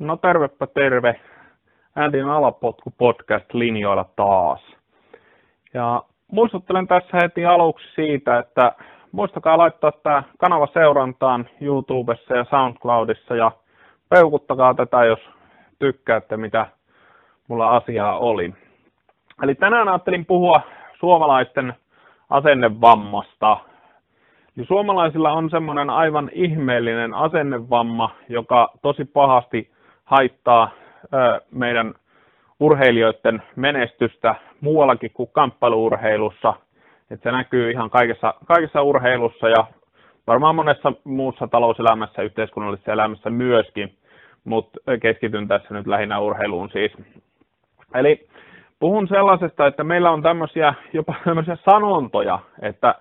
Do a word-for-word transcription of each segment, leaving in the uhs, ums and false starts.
No tervepä terve. Andyn Alapotku-podcast linjoilla taas. Ja muistuttelen tässä heti aluksi siitä, että muistakaa laittaa tämä kanava seurantaan YouTubessa ja SoundCloudissa ja peukuttakaa tätä, jos tykkäätte, mitä mulla asiaa oli. Eli tänään ajattelin puhua suomalaisten asennevammasta. Eli suomalaisilla on semmoinen aivan ihmeellinen asennevamma, joka tosi pahasti haittaa meidän urheilijoiden menestystä muuallakin kuin kamppailuurheilussa. Et se näkyy ihan kaikessa, kaikessa urheilussa ja varmaan monessa muussa talouselämässä, yhteiskunnallisessa elämässä myöskin, mutta keskityn tässä nyt lähinnä urheiluun siis. Eli puhun sellaisesta, että meillä on tämmöisiä, jopa tämmöisiä sanontoja, että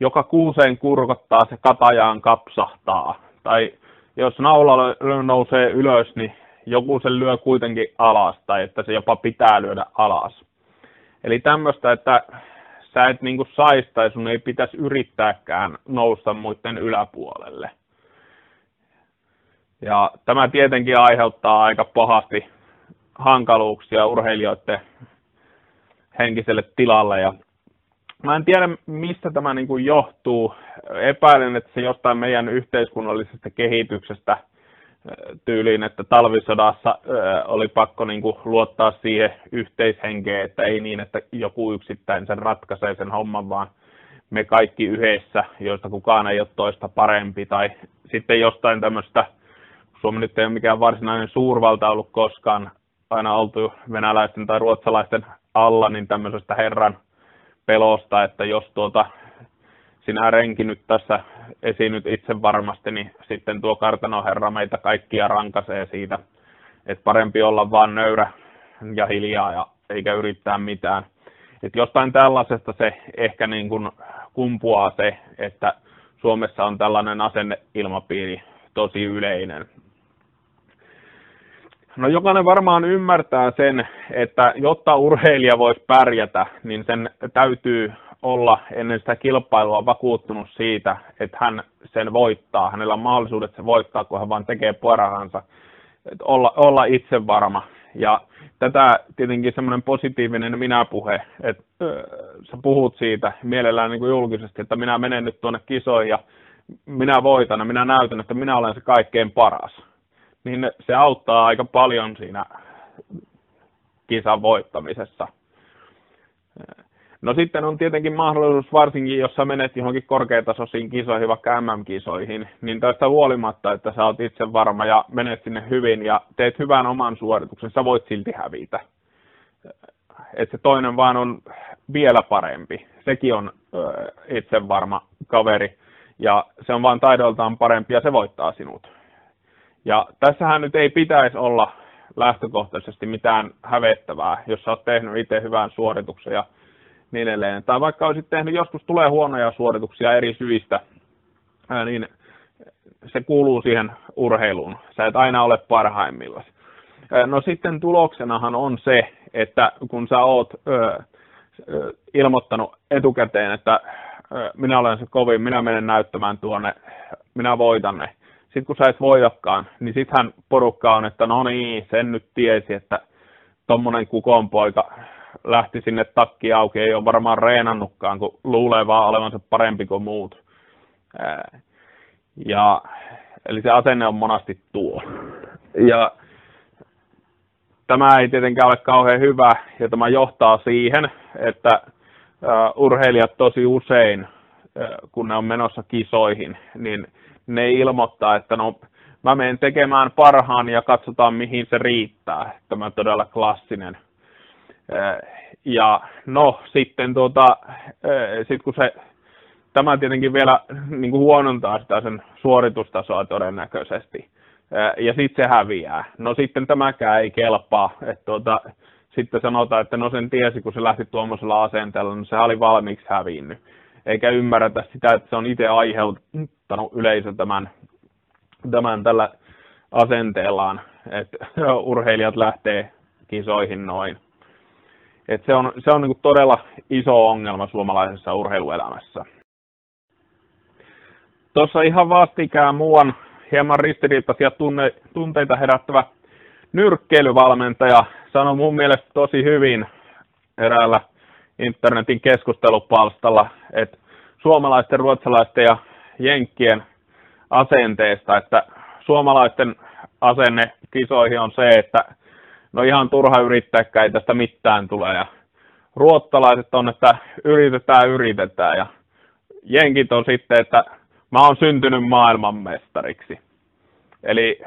joka kuuseen kurkottaa, se katajaan kapsahtaa. Tai jos naula nousee ylös, niin joku sen lyö kuitenkin alas, tai että se jopa pitää lyödä alas. Eli tämmöistä, että sä et niinku saisi tai sun ei pitäisi yrittääkään nousta muiden yläpuolelle. Ja tämä tietenkin aiheuttaa aika pahasti hankaluuksia urheilijoiden henkiselle tilalle. Ja mä en tiedä, mistä tämä niin kuin johtuu. Epäilen, että se jostain meidän yhteiskunnallisesta kehityksestä tyyliin, että talvisodassa oli pakko niin kuin luottaa siihen yhteishenkeen, että ei niin, että joku yksittäin sen ratkaisee sen homman, vaan me kaikki yhdessä, joista kukaan ei ole toista parempi. Tai sitten jostain tämmöistä, Suomi nyt ei ole mikään varsinainen suurvalta ollut koskaan, aina oltu venäläisten tai ruotsalaisten alla, niin tämmöisestä herran pelosta, että jos tuota, sinä renki nyt tässä esiinnyt itse varmasti, niin sitten tuo kartanoherra meitä kaikkia rankaisee siitä, että parempi olla vaan nöyrä ja hiljaa ja eikä yrittää mitään. Et jostain tällaisesta se ehkä niin kuin kumpuaa se, että Suomessa on tällainen asenneilmapiiri tosi yleinen. No jokainen varmaan ymmärtää sen, että jotta urheilija voisi pärjätä, niin sen täytyy olla ennen sitä kilpailua vakuuttunut siitä, että hän sen voittaa. Hänellä on mahdollisuudet se voittaa, kun hän vaan tekee parhaansa. Että olla, olla itse varma. Ja tätä tietenkin semmoinen positiivinen minäpuhe, että öö, sä puhut siitä mielellään niin kuin julkisesti, että minä menen nyt tuonne kisoihin ja minä voitan ja minä näytän, että minä olen se kaikkein paras. Niin se auttaa aika paljon siinä kisan voittamisessa. No sitten on tietenkin mahdollisuus, varsinkin jos sä menet johonkin korkeatasoisiin kisoihin, vaikka M M-kisoihin, niin tästä huolimatta, että sä oot itse varma ja menet sinne hyvin ja teet hyvän oman suorituksen, sä voit silti hävitä. Että se toinen vaan on vielä parempi. Sekin on itse varma kaveri ja se on vaan taidoltaan parempi ja se voittaa sinut. Ja tässähän nyt ei pitäisi olla lähtökohtaisesti mitään hävettävää, jos sä oot tehnyt itse hyvän suorituksen ja niin edelleen. Tai vaikka olisit tehnyt, joskus tulee huonoja suorituksia eri syistä, niin se kuuluu siihen urheiluun. Sä et aina ole parhaimmillaan. No sitten tuloksenahan on se, että kun sä oot ilmoittanut etukäteen, että minä olen se kovin, minä menen näyttämään tuonne, minä voitan ne. Sitten kun sä et voidakaan, niin sittenhän porukka on, että no niin, sen nyt tiesi, että tommonen kukonpoika lähti sinne takki auki, ei ole varmaan reenannutkaan, kun luulee vaan olevansa parempi kuin muut. Ja, eli se asenne on monasti tuo. Ja tämä ei tietenkään ole kauhean hyvä, ja tämä johtaa siihen, että urheilijat tosi usein, kun ne on menossa kisoihin, niin ne ilmoittaa, että no, mä menen tekemään parhaan ja katsotaan mihin se riittää. Tämä on todella klassinen. Ja no sitten tuota, sit kun se, tämä tietenkin vielä niin kuin huonontaa sitä sen suoritustasoa todennäköisesti. Ja sitten se häviää. No sitten tämäkään ei kelpaa. Että tuota, sitten sanotaan, että no sen tiesi, kun se lähti tuommoisella asenteella, no se oli valmiiksi hävinnyt. Eikä ymmärretä sitä, että se on itse aiheuttanut yleisö tämän, tämän tällä asenteellaan, että urheilijat lähtee kisoihin noin. Et se on, se on niin kuin todella iso ongelma suomalaisessa urheiluelämässä. Tuossa ihan vastikään muuan hieman ristiriitaisia tunne, tunteita herättävä nyrkkeilyvalmentaja sanoi mun mielestä tosi hyvin eräällä internetin keskustelupalstalla, että suomalaisten, ruotsalaisten ja jenkkien asenteesta, että suomalaisten asenne kisoihin on se, että no ihan turha yrittääkään, ei tästä mitään tule, ja ruotsalaiset on, että yritetään, yritetään, ja jenkit on sitten, että mä oon syntynyt maailmanmestariksi. Eli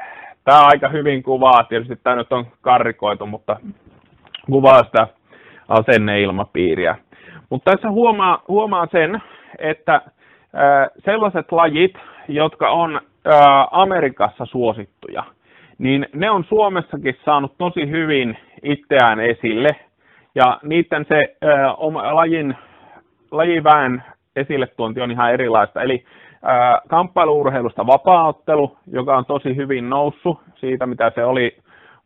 tämä aika hyvin kuvaa, tietysti tämä nyt on karrikoitu, mutta kuvaa sitä asenneilmapiiriä. Mutta tässä huomaa, huomaa sen, että sellaiset lajit, jotka on Amerikassa suosittuja, niin ne on Suomessakin saanut tosi hyvin itseään esille, ja niiden se ää, oma, lajin, lajiväen esille tuonti on ihan erilaista. Eli ää, kamppailu-urheilusta vapaaottelu, joka on tosi hyvin noussut siitä, mitä se oli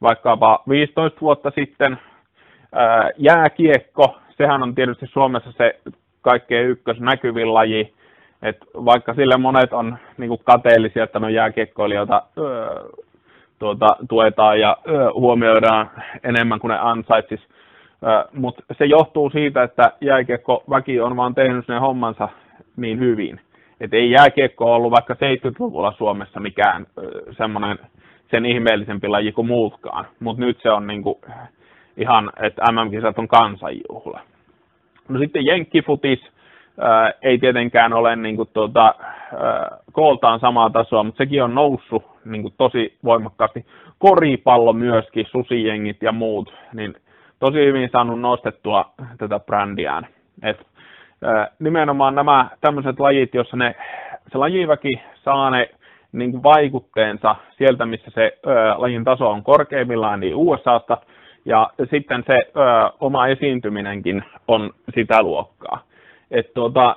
vaikkapa viisitoista vuotta sitten. Ää, jääkiekko, sehän on tietysti Suomessa se kaikkein ykkösnäkyvin laji. Et vaikka sille monet on niinku kateellisia, että no jääkiekkoilijoita öö, tuota, tuetaan ja öö, huomioidaan enemmän kuin ne ansaitsis. Mutta se johtuu siitä, että jääkiekkoväki on vaan tehnyt ne hommansa niin hyvin. Et ei jääkiekko ollut vaikka seitsemänkymmentäluvulla Suomessa mikään semmoinen sen ihmeellisempi laji kuin muutkaan. Mutta nyt se on niinku ihan, että M M-kisat on kansanjuhla. No sitten jenkkifutis ää, ei tietenkään ole niinku tuota, ää, kooltaan samaa tasoa, mutta sekin on noussut niinku tosi voimakkaasti. Koripallo myöskin, susijengit ja muut. Niin tosi hyvin saanut nostettua tätä brändiään. Et, ää, nimenomaan nämä tämmöiset lajit, joissa ne, se lajiväki saa ne niin vaikutteensa sieltä, missä se ää, lajin taso on korkeimmillaan, niin U S A:sta, ja sitten se ää, oma esiintyminenkin on sitä luokkaa. Et, tuota,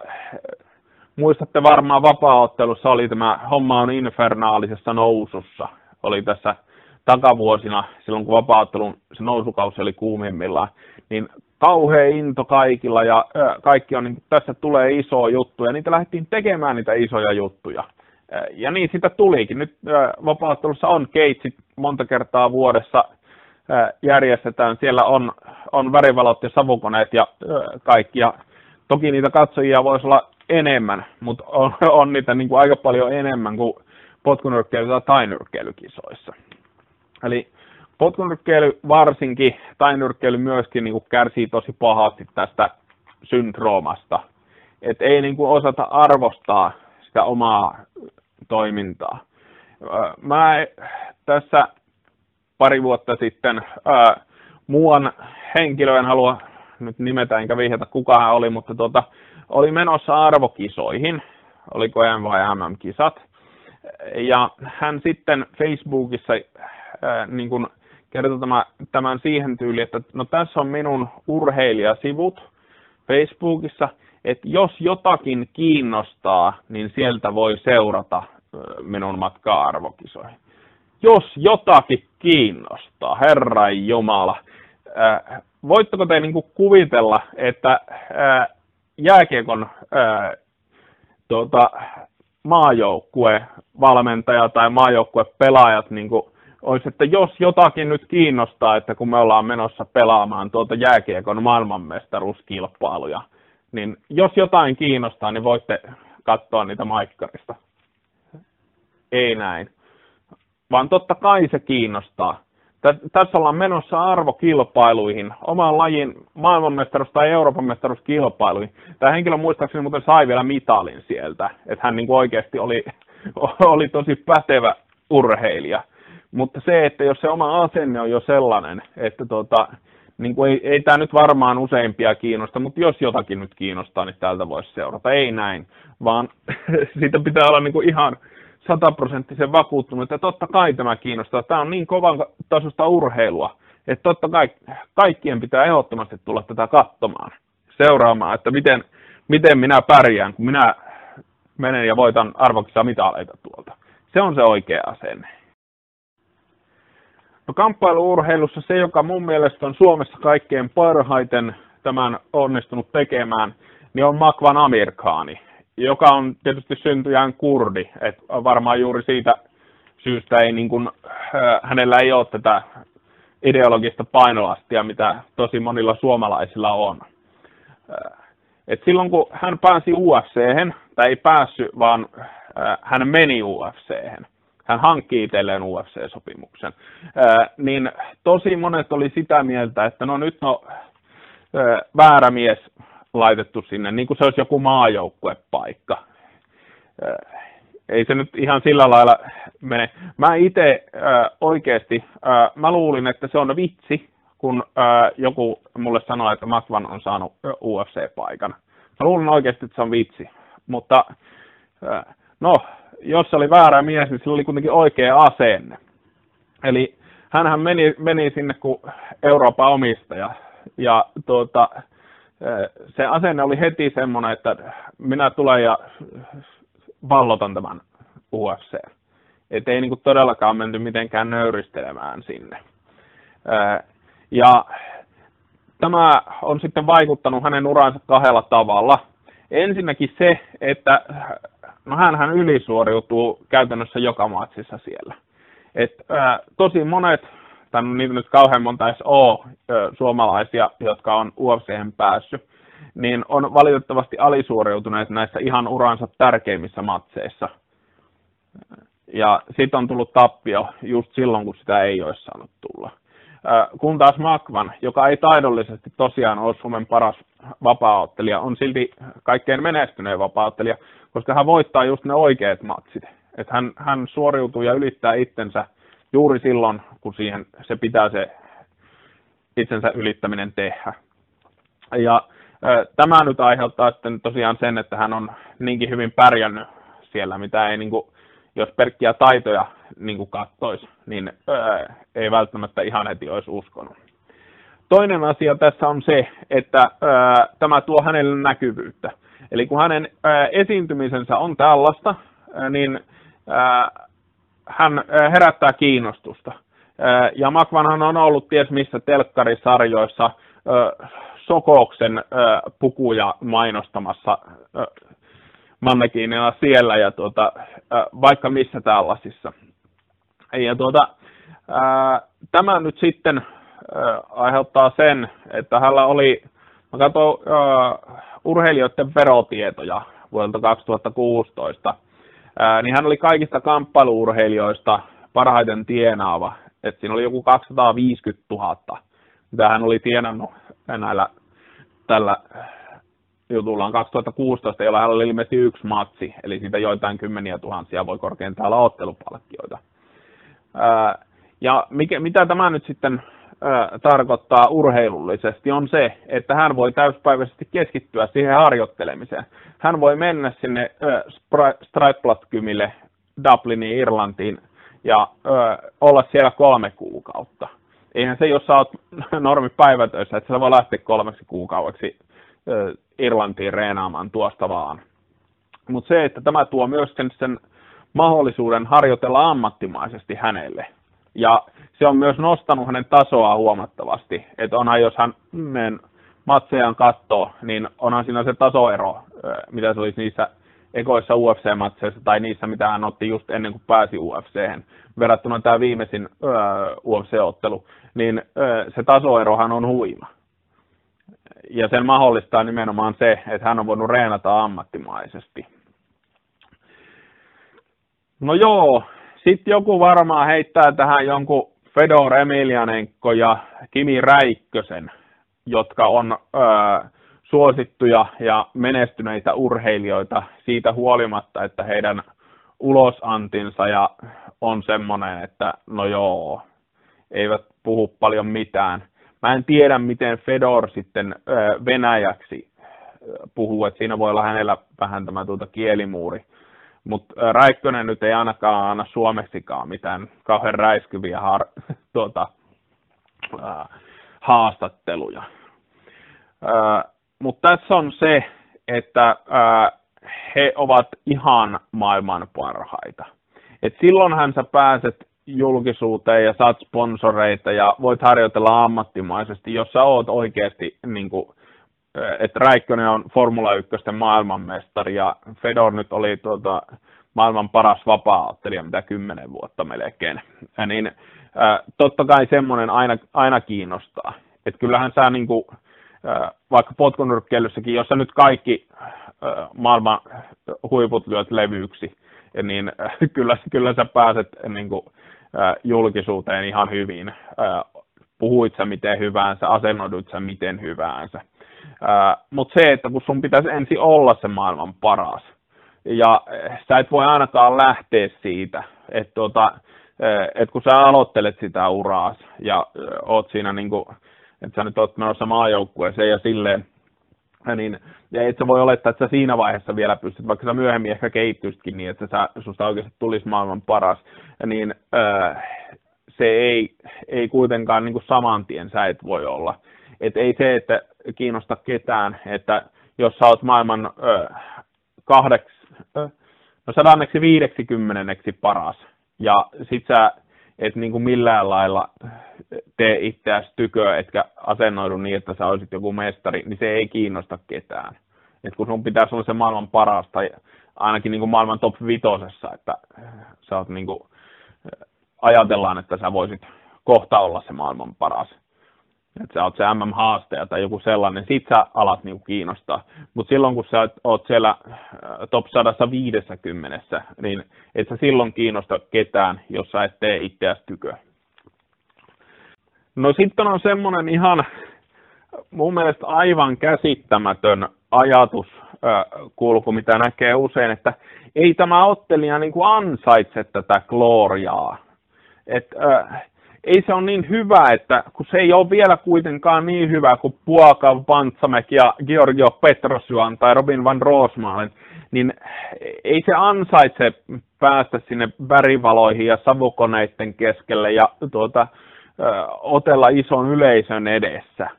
muistatte varmaan vapaaottelussa oli tämä homma on infernaalisessa nousussa, oli tässä takavuosina, silloin kun vapaaottelun se nousukausi oli kuumimmillaan, niin kauhea into kaikilla ja kaikki on, niin tässä tulee iso juttu, ja niitä lähdettiin tekemään niitä isoja juttuja. Ja niin sitä tulikin. Nyt vapaaottelussa on keitsit monta kertaa vuodessa järjestetään, siellä on, on värivalot ja savukoneet ja kaikki. Ja toki niitä katsojia voisi olla enemmän, mutta on, on niitä niin kuin aika paljon enemmän kuin potkunyrkkeily- tai tainyrkkeilykisoissa. Eli potkunyrkkeily varsinkin, tainyrkkeily myöskin niin kuin kärsii tosi pahasti tästä syndroomasta. Että ei niin kuin osata arvostaa sitä omaa toimintaa. Mä tässä pari vuotta sitten ää, muuan henkilö, en halua nyt nimetä enkä vihjata kuka hän oli, mutta tuota, oli menossa arvokisoihin, oliko M vai M M-kisat. Ja hän sitten Facebookissa niin kun kertoi tämän siihen tyyliin, että no tässä on minun urheilijasivut Facebookissa, että jos jotakin kiinnostaa, niin sieltä voi seurata minun matkaa arvokisoihin. Jos jotakin kiinnostaa, Herran Jumala, voitteko te niin kuin kuvitella, että jääkiekon tuota, maajoukkue valmentaja tai maajoukkue pelaajat niin kuin olisi, että jos jotakin nyt kiinnostaa, että kun me ollaan menossa pelaamaan tuota jääkiekon maailmanmestaruuskilpailuja, niin jos jotain kiinnostaa, niin voitte katsoa niitä maikkarista. Ei näin. Vaan totta kai se kiinnostaa. Tässä ollaan menossa arvokilpailuihin, oman lajin maailmanmestaruus- tai Euroopan mestaruuskilpailuihin. Tämä henkilö muistaakseni muuten sai vielä mitalin sieltä, että hän niin oikeasti oli, oli tosi pätevä urheilija. Mutta se, että jos se oma asenne on jo sellainen, että tuota, niin kuin ei, ei tämä nyt varmaan useimpia kiinnosta, mutta jos jotakin nyt kiinnostaa, niin täältä voisi seurata. Ei näin, vaan siitä pitää olla niin kuin ihan sataprosenttisen vakuuttunut, että totta kai tämä kiinnostaa. Tämä on niin kovan tasosta urheilua, että totta kai kaikkien pitää ehdottomasti tulla tätä katsomaan, seuraamaan, että miten, miten minä pärjään, kun minä menen ja voitan arvokisamitaleita tuolta. Se on se oikea asenne. No, kamppailu-urheilussa se, joka mun mielestä on Suomessa kaikkein parhaiten tämän onnistunut tekemään, niin on Magwan-Amirkhani, joka on tietysti syntyjään kurdi. Et varmaan juuri siitä syystä ei, niin kun, hänellä ei ole tätä ideologista painolastia, mitä tosi monilla suomalaisilla on. Et silloin kun hän pääsi U F C:hen, tai ei päässyt, vaan hän meni U F C:hen, hän hankki itselleen U F C-sopimuksen, niin tosi monet oli sitä mieltä, että no nyt on väärä mies laitettu sinne, niin kuin se olisi joku maajoukkuepaikka. Ei se nyt ihan sillä lailla mene. Mä itse äh, oikeasti, äh, mä luulin, että se on vitsi, kun äh, joku mulle sanoi, että Magwan on saanut U F C-paikan. Mä luulin oikeasti, että se on vitsi. Mutta äh, no, jos se oli väärä mies, niin sillä oli kuitenkin oikea asenne. Eli hänhän meni, meni sinne kuin Euroopan omistaja. Ja tuota, äh, se asenne oli heti semmoinen, että minä tulen ja vallotan tämän U F C. Että ei niinku todellakaan menty mitenkään nöyristelemään sinne. Ja tämä on sitten vaikuttanut hänen uransa kahdella tavalla. Ensinnäkin se, että no hänhän ylisuoriutuu käytännössä joka matsissa siellä. Et tosi monet, tai niitä nyt kauhean monta edes ole suomalaisia, jotka on U F C:hen päässyt, niin on valitettavasti alisuoriutuneet näissä ihan uransa tärkeimmissä matseissa. Ja siitä on tullut tappio just silloin, kun sitä ei olisi saanut tulla. Kun taas Magwan, joka ei taidollisesti tosiaan ole Suomen paras vapaaottelija, on silti kaikkein menestyneen vapaaottelija, koska hän voittaa just ne oikeat matsit. Että hän, hän suoriutuu ja ylittää itsensä juuri silloin, kun siihen se pitää se itsensä ylittäminen tehdä. Ja tämä nyt aiheuttaa sitten tosiaan sen, että hän on niinkin hyvin pärjännyt siellä, mitä ei, niin kuin, jos pelkkiä taitoja niin katsoisi, niin öö, ei välttämättä ihan heti olisi uskonut. Toinen asia tässä on se, että öö, tämä tuo hänelle näkyvyyttä. Eli kun hänen öö, esiintymisensä on tällaista, öö, niin öö, hän öö, herättää kiinnostusta. Öö, ja Magwanhan on ollut ties missä telkkarisarjoissa, öö, Sokouksen pukuja mainostamassa mannekiinilla siellä ja tuota, vaikka missä tällaisissa. Ja tuota, tämä nyt sitten aiheuttaa sen, että hänellä oli, mä katsoin urheilijoiden verotietoja vuodelta kaksituhattakuusitoista, niin hän oli kaikista kamppailuurheilijoista parhaiten tienaava, että siinä oli joku kaksisataaviisikymmentätuhatta, mitä hän oli tienannut näillä tällä jutulla on kaksituhattakuusitoista, jolla hän oli ilmeisesti yksi matsi, eli siitä joitain kymmeniä tuhansia voi korkeintaan olla ottelupalkkioita. Ja mikä, mitä tämä nyt sitten ää, tarkoittaa urheilullisesti on se, että hän voi täyspäiväisesti keskittyä siihen harjoittelemiseen. Hän voi mennä sinne Stratplatt-kymille Dubliniin, Irlantiin ja ää, olla siellä kolme kuukautta. Eihän se, jos sä oot normi päivätöissä, että sä voi lähteä kolmeksi kuukaudeksi Irlantiin reenaamaan tuosta vaan. Mutta se, että tämä tuo myös sen, sen mahdollisuuden harjoitella ammattimaisesti hänelle. Ja se on myös nostanut hänen tasoa huomattavasti. Että onhan, jos hän mm, matsejaan katsoo, niin onhan siinä se tasoero, mitä se olisi niissä ekoissa U F C-matseissa tai niissä, mitä hän otti just ennen kuin pääsi U F C:hen, verrattuna tämä viimeisin öö, U F C-ottelu, niin öö, se tasoerohan on huima. Ja sen mahdollistaa nimenomaan se, että hän on voinut reenata ammattimaisesti. No joo, sitten joku varmaan heittää tähän jonkun Fedor Emelianenko ja Kimi Räikkösen, jotka on öö, suosittuja ja menestyneitä urheilijoita siitä huolimatta, että heidän ulosantinsa ja on semmoinen, että no joo, eivät puhu paljon mitään. Mä en tiedä, miten Fedor sitten venäjäksi puhuu, että siinä voi olla hänellä vähän tämä tuota kielimuuri. Mutta Räikkönen nyt ei ainakaan anna suomeksikaan mitään kauhean räiskyviä har, tuota, haastatteluja. Mutta tässä on se, että ää, he ovat ihan maailman parhaita. Et silloinhan sä pääset julkisuuteen ja saat sponsoreita ja voit harjoitella ammattimaisesti, jos sä oot oikeasti, niin kuin, että Räikkönen on Formula yksi maailmanmestari ja Fedor nyt oli tuota, maailman paras vapaa-ottelija mitä kymmenen vuotta melkein. Ja niin, ää, totta kai semmoinen aina, aina kiinnostaa. Et kyllähän sä niinku, ää, vaikka potkunyrkkeilyssäkin, jos sä nyt kaikki ää, maailman huiput lyöt levyksi, niin ää, kyllä, kyllä sä pääset niinku, ää, julkisuuteen ihan hyvin. Ää, puhuit sä miten hyvänsä, asennoidut sä miten hyvänsä. Mutta se, että kun sun pitäisi ensin olla se maailman paras, ja sä et voi ainakaan lähteä siitä, että tuota, et kun sä aloittelet sitä uraas, ja oot siinä niinku, että sä nyt oot menossa maajoukkueeseen ja silleen, niin et sä voi olettaa, että sä siinä vaiheessa vielä pystyt, vaikka sä myöhemmin ehkä kehittyisitkin niin, että sä, susta oikeasti tulisi maailman paras, niin öö, se ei, ei kuitenkaan niinku saman tien sä et voi olla. Et ei se, että kiinnosta ketään, että jos sä oot maailman ö, kahdeks, ö, no sadanneksi viideksikymmenenneksi paras, ja sit sä et niinku millään lailla tee itseäsi tyköä, etkä asennoidu niin, että sä olisit joku mestari, niin se ei kiinnosta ketään. Et kun sun pitäisi olla se maailman paras, tai ainakin niinku maailman top vitosessa, että sä oot niinku, ajatellaan, että sä voisit kohta olla se maailman paras. Että sä oot se M M-haastaja tai joku sellainen, sit sä alat niinku kiinnostaa. Mutta silloin kun sä oot siellä top sata viisikymmentä, niin et sä silloin kiinnosta ketään, jos sä et tee itseäsi tyköä. No sitten on semmonen ihan mun mielestä aivan käsittämätön ajatuskulku, mitä näkee usein, että ei tämä ottelija niinku ansaitse tätä glooriaa. Että... ei se ole niin hyvä, että kun se ei ole vielä kuitenkaan niin hyvä kuin Phuket Banchamek ja Giorgio Petrosyan tai Robin van Roosmalen, niin ei se ansaitse päästä sinne värivaloihin ja savukoneiden keskelle ja tuota, ö, otella ison yleisön edessä.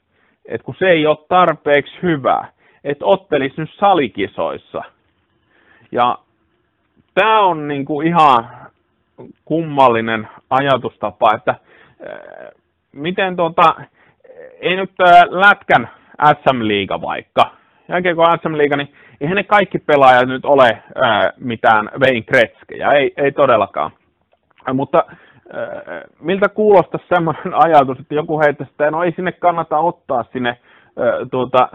Et kun se ei ole tarpeeksi hyvä, että ottelisi nyt salikisoissa. Ja tämä on niinku ihan kummallinen ajatustapa, että miten tuota, ei nyt lätkän S M-liiga vaikka, jälkeenko S M-liiga, niin eihän ne kaikki pelaajat nyt ole ää, mitään Wayne Gretzkyjä, ei, ei todellakaan. Mutta ää, miltä kuulostaisi semmoinen ajatus, että joku heittäisi, että no ei sinne kannata ottaa sinne ää, tuota,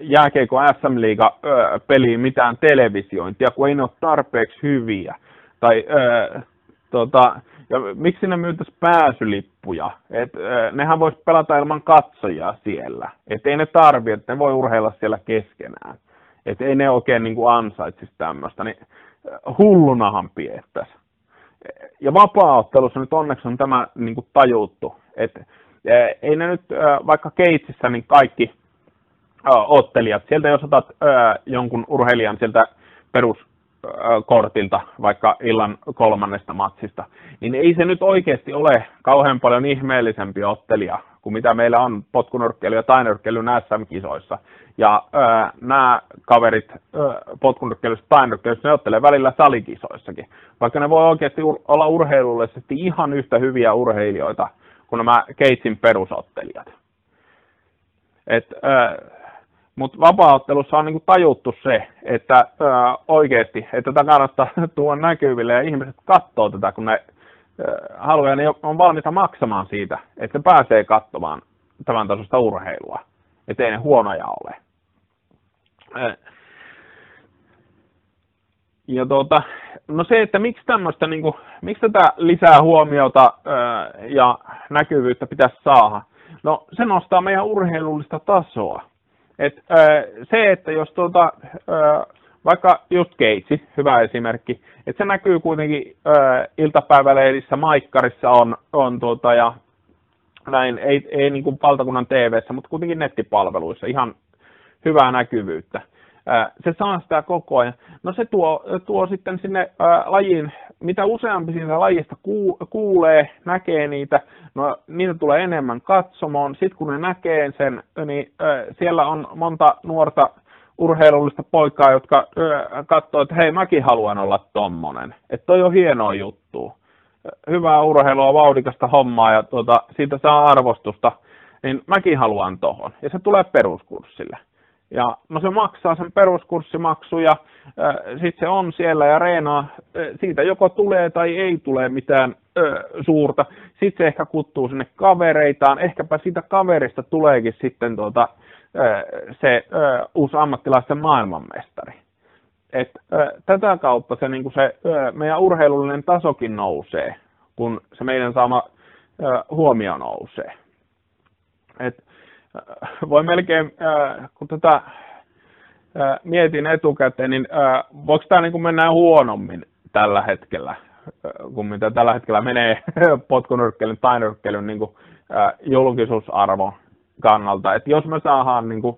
jälkeenko S M-liiga ää, peliin mitään televisiointia, kun ei ne ole tarpeeksi hyviä. Tai, ää, tuota, ja miksi ne myytäisi pääsylippuja? Et, äh, nehän voisi pelata ilman katsojia siellä. Et ei ne tarvitse, että ne voi urheilla siellä keskenään. Et ei ne oikein niin kuin ansaitsisi tämmöistä. Niin, äh, hullunahan piettäisi. Ja vapaa-ottelussa nyt onneksi on tämä niin kuin tajuttu. Et, äh, ei ne nyt äh, vaikka keitsissä niin kaikki äh, ottelijat. Sieltä jos otat äh, jonkun urheilijan sieltä perus kortilta, vaikka illan kolmannesta matsista, niin ei se nyt oikeasti ole kauhean paljon ihmeellisempi ottelija kuin mitä meillä on potkunyrkkeily ja tainyrkkeilyn S M-kisoissa. Ja öö, nämä kaverit öö, potkunyrkkeilyssä ja tainyrkkeilyssä, ne ottelee välillä salikisoissakin. Vaikka ne voi oikeasti ur- olla urheilullisesti ihan yhtä hyviä urheilijoita kuin nämä keitsin perusottelijat. Et, öö, Mutta vapaa-ottelussa on niinku tajuttu se, että ää, oikeasti, että tätä kannattaa tuoda näkyville ja ihmiset katsoo tätä, kun ne ää, haluaa, ne on valmiita maksamaan siitä, että ne pääsee katsomaan tämän tasosta urheilua, ettei ne huonoja ole. Ää. Ja tuota, no se, että miksi tämmöistä, niinku, miksi tätä lisää huomiota ää, ja näkyvyyttä pitäisi saada, no se nostaa meidän urheilullista tasoa. Et, se, että jos tuota, vaikka just keitsi, hyvä esimerkki, että se näkyy kuitenkin iltapäivälehdissä, maikkarissa on, on tuota, ja näin, ei, ei niin kuin valtakunnan T V:ssä, mutta kuitenkin nettipalveluissa ihan hyvää näkyvyyttä. Se saa sitä koko ajan. No se tuo, tuo sitten sinne lajiin, mitä useampi siitä lajista kuulee, näkee niitä, no niitä tulee enemmän katsomaan. Sitten kun ne näkee sen, niin siellä on monta nuorta urheilullista poikaa, jotka katsoo, että hei, mäkin haluan olla tommonen. Että toi on hienoa juttu. Hyvää urheilua, vauhdikasta hommaa ja tuota, siitä saa arvostusta, niin mäkin haluan tohon. Ja se tulee peruskurssille. Ja no se maksaa sen peruskurssimaksu ja sitten se on siellä ja reenaa, siitä joko tulee tai ei tule mitään ö, suurta. Sitten se ehkä kuttuu sinne kavereitaan. Ehkäpä siitä kaverista tuleekin sitten tuota, ö, se ö, uusi ammattilaisten maailmanmestari. Et, ö, tätä kautta se, niin kuin se ö, meidän urheilullinen tasokin nousee, kun se meidän saama ö, huomio nousee. Et, voi melkein, kun tätä mietin etukäteen, niin voiko tämä niin kuin mennä huonommin tällä hetkellä, kun mitä tällä hetkellä menee potkunyrkkeilyn tai nyrkkeilyn niin kuin julkisuusarvon kannalta. Et jos me saadaan niin kuin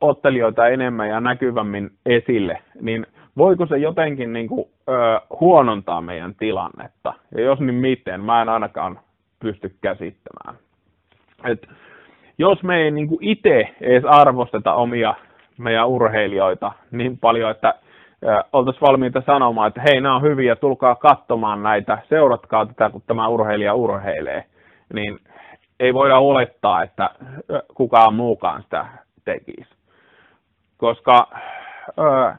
ottelijoita enemmän ja näkyvämmin esille, niin voiko se jotenkin niin kuin huonontaa meidän tilannetta? Ja jos niin miten, mä en ainakaan pysty käsittämään. Et jos me ei niin kuin itse edes arvosteta omia meidän urheilijoita niin paljon, että oltaisiin valmiita sanomaan, että hei, nämä on hyviä, tulkaa katsomaan näitä, seuratkaa tätä, kun tämä urheilija urheilee, niin ei voida olettaa, että kukaan muukaan sitä tekisi. Koska ö,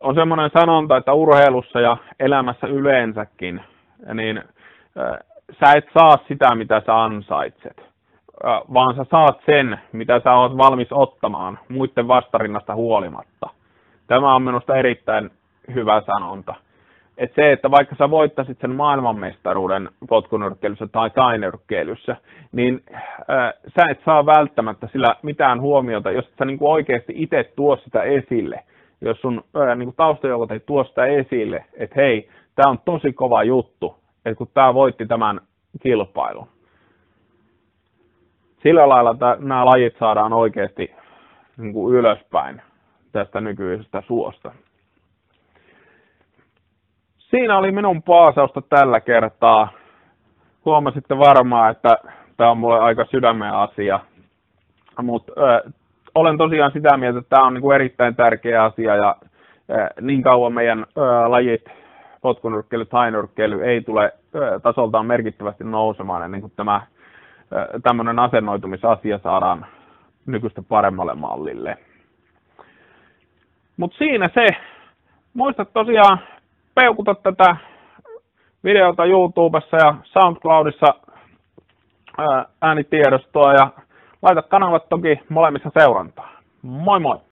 on semmoinen sanonta, että urheilussa ja elämässä yleensäkin, niin ö, sä et saa sitä, mitä sä ansaitset, vaan sä saat sen, mitä sä oot valmis ottamaan muiden vastarinnasta huolimatta. Tämä on minusta erittäin hyvä sanonta. Et se, että vaikka sä voittaisit sen maailmanmestaruuden potkunyrkkeilyssä tai tainyrkkeilyssä, niin äh, sä et saa välttämättä sillä mitään huomiota, jos sä niinku oikeasti itse tuo sitä esille. Jos sun äh, niinku taustajoukot ei tuo sitä esille, että hei, tää on tosi kova juttu, että kun tää voitti tämän kilpailun. Sillä lailla t- nämä lajit saadaan oikeasti niin kuin ylöspäin tästä nykyisestä suosta. Siinä oli minun paasausta tällä kertaa. Huomasitte varmaan, että tämä on mulle aika sydämen asia. Mut, ö, olen tosiaan sitä mieltä, että tämä on niin kuin erittäin tärkeä asia. Ja, ö, niin kauan meidän ö, lajit, potkunyrkkeily, tainyrkkeily, ei tule ö, tasoltaan merkittävästi nousemaan ennen kuin tämä tämmöinen asennoitumisasia saadaan nykyistä paremmalle mallille. Mutta siinä se. Muista tosiaan peukuta tätä videota YouTubessa ja SoundCloudissa äänitiedostoa ja laita kanavat toki molemmissa seurantaan. Moi moi!